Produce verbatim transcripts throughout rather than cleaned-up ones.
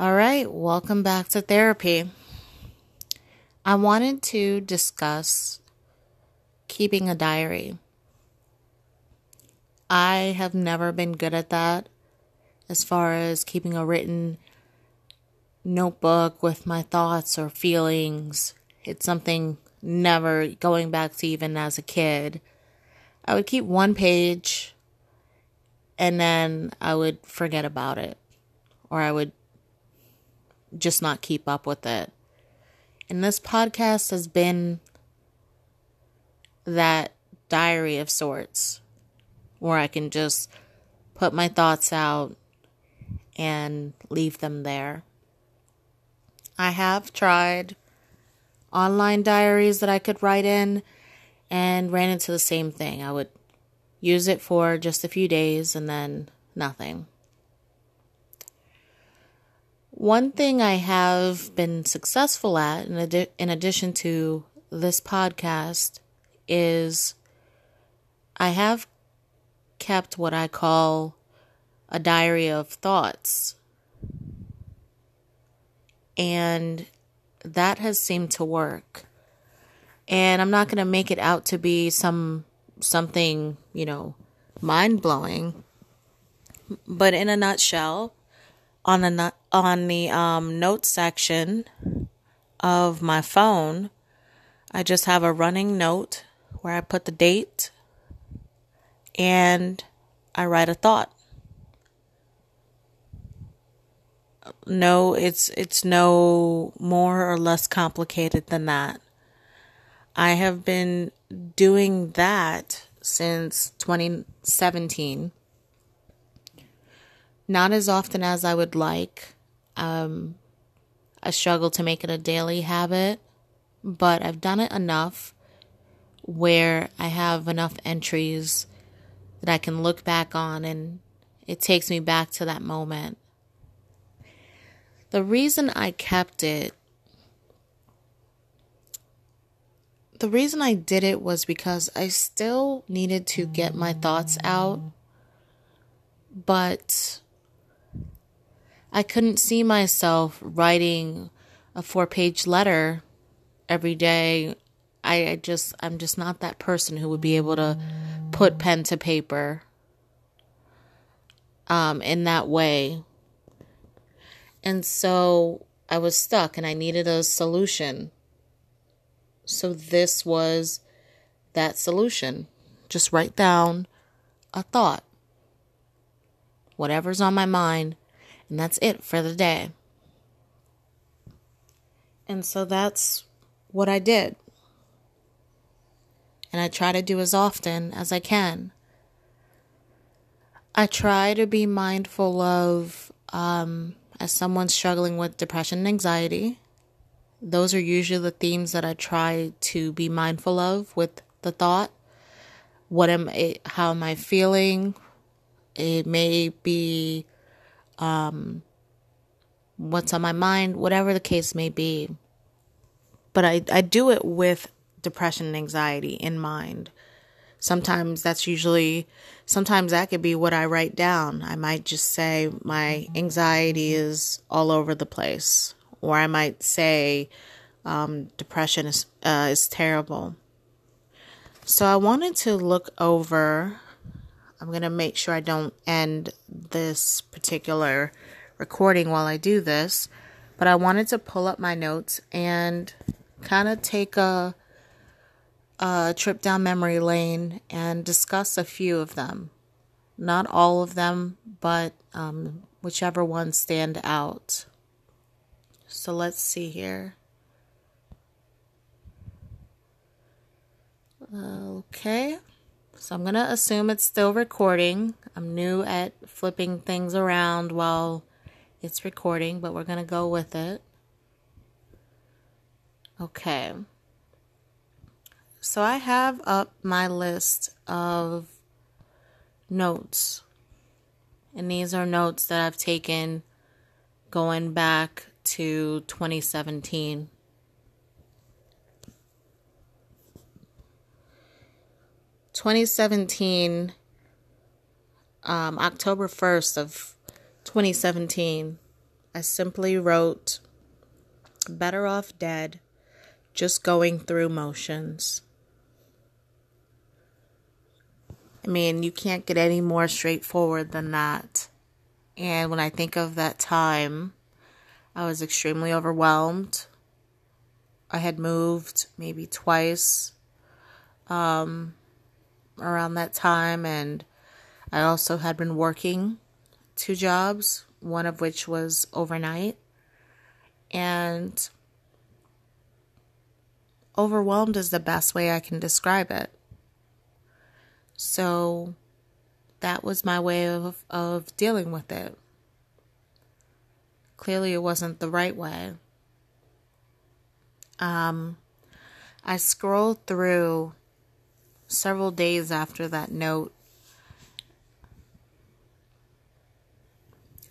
All right, welcome back to therapy. I wanted to discuss keeping a diary. I have never been good at that as far as keeping a written notebook with my thoughts or feelings. It's something never going back to even as a kid. I would keep one page and then I would forget about it, or I would just not keep up with it. And this podcast has been that diary of sorts where I can just put my thoughts out and leave them there. I have tried online diaries that I could write in and ran into the same thing. I would use it for just a few days and then nothing. One thing I have been successful at, in, adi- in addition to this podcast, is I have kept what I call a diary of thoughts. And that has seemed to work. And I'm not going to make it out to be some something, you know, mind-blowing. But in a nutshell, On the, on the um, notes section of my phone, I just have a running note where I put the date and I write a thought. No, it's it's no more or less complicated than that. I have been doing that since twenty seventeen. Not as often as I would like. Um, I struggle to make it a daily habit, but I've done it enough where I have enough entries that I can look back on and it takes me back to that moment. The reason I kept it, the reason I did it was because I still needed to get my thoughts out, but I couldn't see myself writing a four-page letter every day. I, I just, I'm just not that person who would be able to put pen to paper um, in that way. And so I was stuck and I needed a solution. So this was that solution. Just write down a thought, whatever's on my mind. And that's it for the day. And so that's what I did. And I try to do as often as I can. I try to be mindful of, um, as someone struggling with depression and anxiety, those are usually the themes that I try to be mindful of with the thought. What am I, how am I feeling? It may be Um, what's on my mind, whatever the case may be. But I, I do it with depression and anxiety in mind. Sometimes that's usually, sometimes that could be what I write down. I might just say my anxiety is all over the place. Or I might say um, depression is, uh, is terrible. So I wanted to look over, I'm going to make sure I don't end this particular recording while I do this, but I wanted to pull up my notes and kind of take a, a trip down memory lane and discuss a few of them. Not all of them, but um, whichever ones stand out. So let's see here. Okay. So I'm going to assume it's still recording. I'm new at flipping things around while it's recording, but we're going to go with it. Okay. So I have up my list of notes. And these are notes that I've taken going back to twenty seventeen. twenty seventeen, um, October first of twenty seventeen, I I simply wrote, better off dead, just going through motions. I mean, you can't get any more straightforward than that. And when I think of that time, I was extremely overwhelmed. I had moved maybe twice um, around that time. And I also had been working two jobs, one of which was overnight. And overwhelmed is the best way I can describe it. So that was my way of, of dealing with it. Clearly, it wasn't the right way. Um, I scrolled through several days after that note.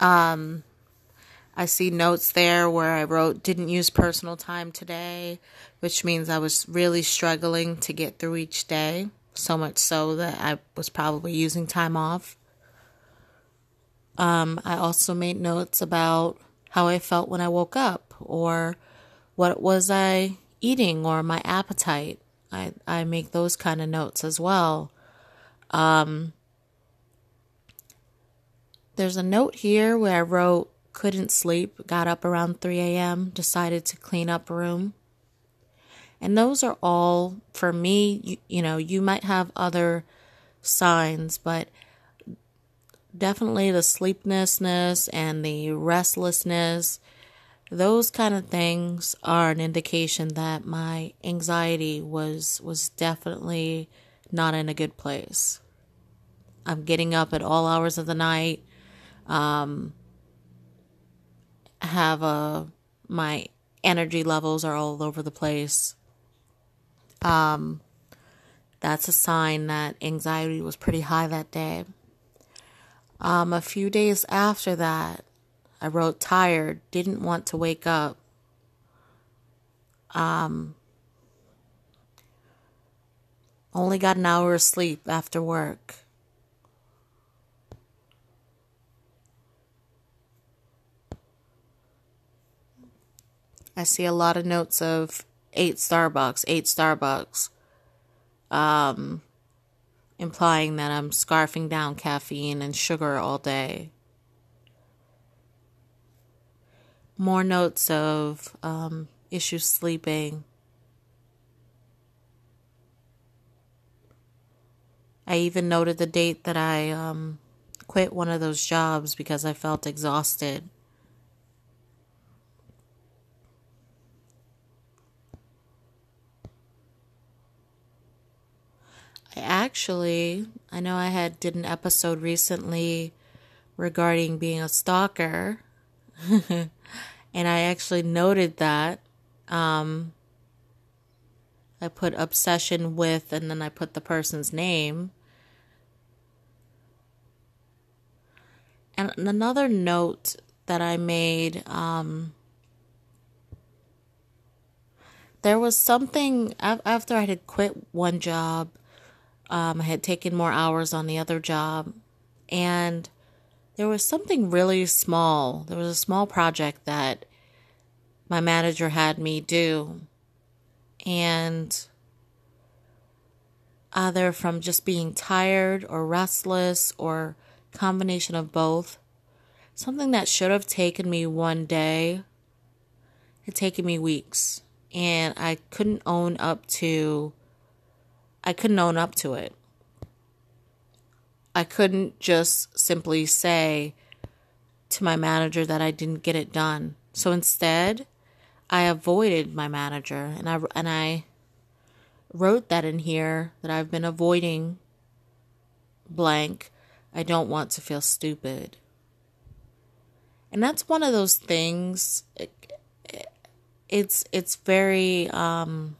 Um, I see notes there where I wrote, didn't use personal time today, which means I was really struggling to get through each day. So much so that I was probably using time off. Um, I also made notes about how I felt when I woke up, or what was I eating, or my appetite. I, I make those kind of notes as well. Um, there's a note here where I wrote, couldn't sleep, got up around three a.m., decided to clean up room. And those are all, for me, you, you know, you might have other signs, but definitely the sleeplessness and the restlessness, those kind of things are an indication that my anxiety was, was definitely not in a good place. I'm getting up at all hours of the night, um, have a, my energy levels are all over the place. Um, that's a sign that anxiety was pretty high that day. Um, a few days after that, I wrote tired, didn't want to wake up. Um, only got an hour of sleep after work. I see a lot of notes of eight Starbucks, eight Starbucks, um, implying that I'm scarfing down caffeine and sugar all day. More notes of um, issues sleeping. I even noted the date that I um, quit one of those jobs because I felt exhausted. Actually, I know I had did an episode recently regarding being a stalker, and I actually noted that. Um, I put obsession with, and then I put the person's name. And another note that I made, um, there was something, after I had quit one job, Um, I had taken more hours on the other job, and there was something really small. There was a small project that my manager had me do, and either from just being tired or restless or combination of both, something that should have taken me one day had taken me weeks, and I couldn't own up to I couldn't own up to it. I couldn't just simply say to my manager that I didn't get it done. So instead, I avoided my manager, and I and I wrote that in here that I've been avoiding blank. I don't want to feel stupid. And that's one of those things. It's it's very um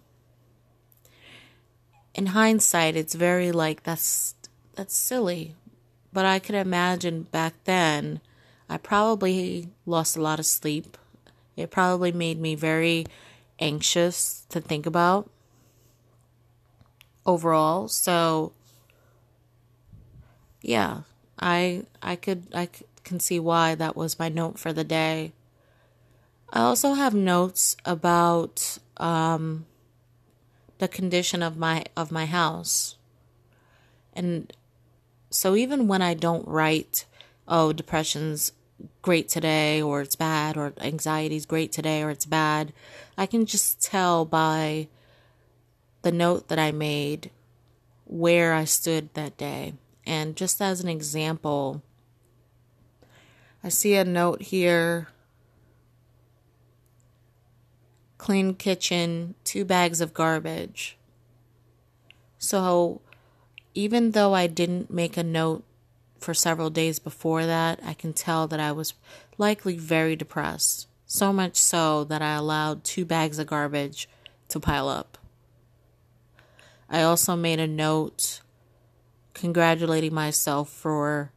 in hindsight, it's very like, that's that's silly. But I could imagine back then, I probably lost a lot of sleep. It probably made me very anxious to think about overall. So, yeah, I I could I can see why that was my note for the day. I also have notes about um, the condition of my of my house. And so even when I don't write, oh, depression's great today, or it's bad, or anxiety's great today, or it's bad, I can just tell by the note that I made where I stood that day. And just as an example, I see a note here. Clean kitchen, two bags of garbage. So even though I didn't make a note for several days before that, I can tell that I was likely very depressed. So much so that I allowed two bags of garbage to pile up. I also made a note congratulating myself for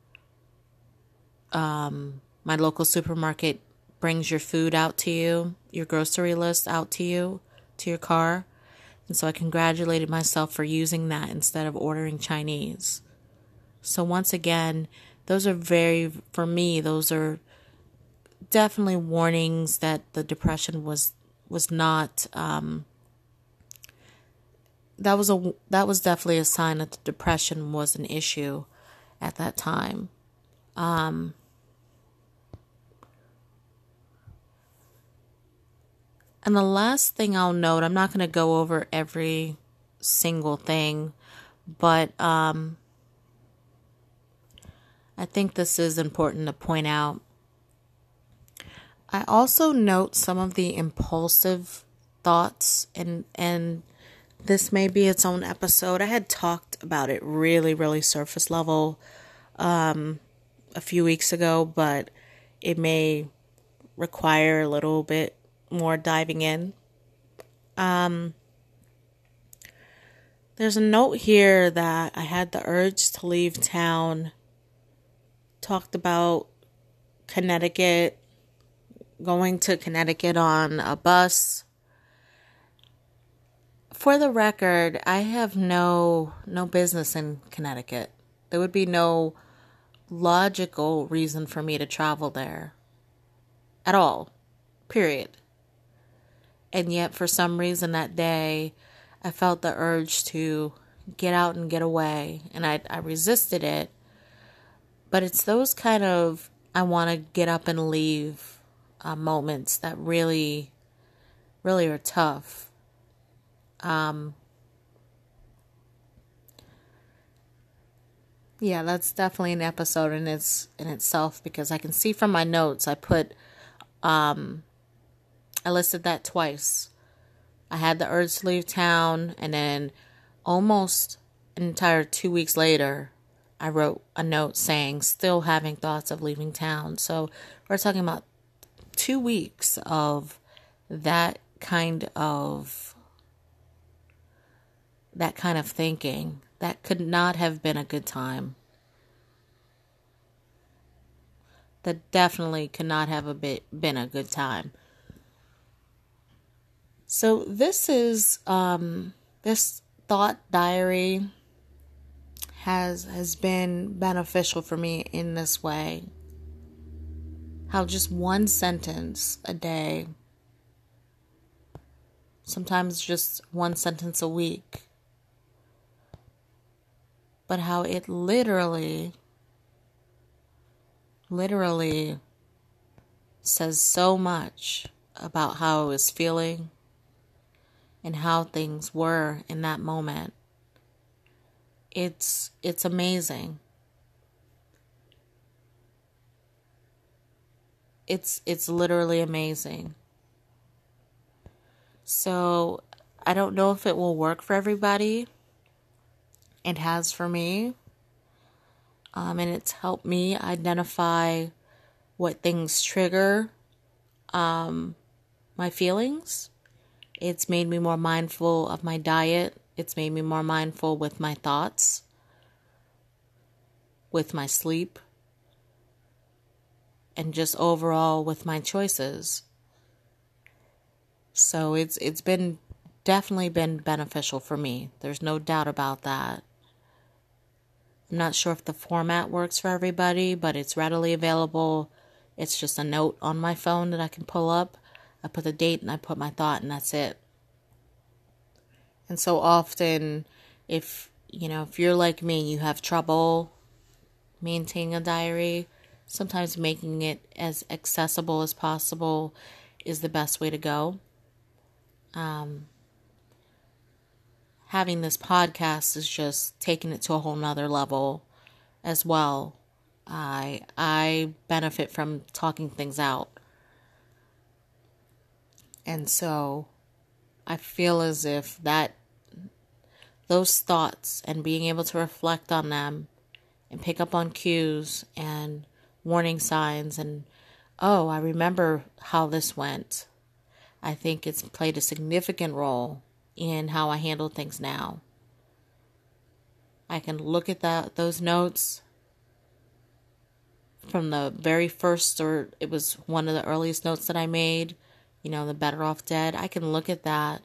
um, my local supermarket brings your food out to you, your grocery list out to you, to your car. And so I congratulated myself for using that instead of ordering Chinese. So once again, those are very, for me, those are definitely warnings that the depression was was not... Um, That was a that was definitely a sign that the depression was an issue at that time. Um, and the last thing I'll note, I'm not going to go over every single thing, but um, I think this is important to point out. I also note some of the impulsive thoughts and and. This may be its own episode. I had talked about it really, really surface level um, a few weeks ago, but it may require a little bit more diving in. Um, there's a note here that I had the urge to leave town. Talked about Connecticut, going to Connecticut on a bus. For the record, I have no no business in Connecticut. There would be no logical reason for me to travel there at all, period. And yet, for some reason that day, I felt the urge to get out and get away, and I, I resisted it. But it's those kind of I want to get up and leave uh, moments that really, really are tough. Um, yeah, that's definitely an episode in its, in itself, because I can see from my notes, I put, um, I listed that twice. I had the urge to leave town, and then almost an entire two weeks later, I wrote a note saying, still having thoughts of leaving town. So we're talking about two weeks of that kind of that kind of thinking. That could not have been a good time. That definitely could not have a bit been a good time. So this is, um, this thought diary has, has been beneficial for me in this way. How just one sentence a day, sometimes just one sentence a week, but how it literally, literally says so much about how I was feeling and how things were in that moment. It's, it's amazing. It's, it's literally amazing. So I don't know if it will work for everybody. It has for me, um, and it's helped me identify what things trigger um, my feelings. It's made me more mindful of my diet. It's made me more mindful with my thoughts, with my sleep, and just overall with my choices. So it's it's been definitely been beneficial for me. There's no doubt about that. I'm not sure if the format works for everybody, but it's readily available. It's just a note on my phone that I can pull up. I put the date and I put my thought and that's it. And so often, if, you know, if you're like me and you have trouble maintaining a diary, sometimes making it as accessible as possible is the best way to go. Um, having this podcast is just taking it to a whole nother level as well. I, I benefit from talking things out. And so I feel as if that those thoughts and being able to reflect on them and pick up on cues and warning signs and, oh, I remember how this went. I think it's played a significant role in how I handle things now. I can look at that those notes from the very first, or it was one of the earliest notes that I made, you know, the Better Off Dead. I can look at that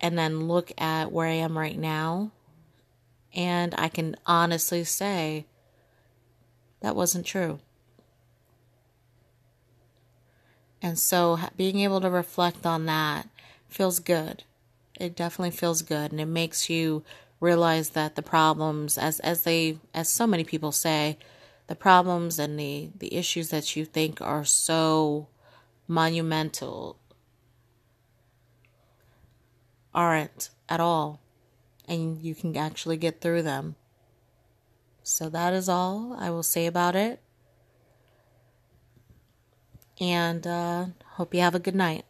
and then look at where I am right now. And I can honestly say that wasn't true. And so being able to reflect on that feels good. It definitely feels good. And it makes you realize that the problems, as, as they, as so many people say, the problems and the, the issues that you think are so monumental aren't at all, and you can actually get through them. So that is all I will say about it, and uh, hope you have a good night.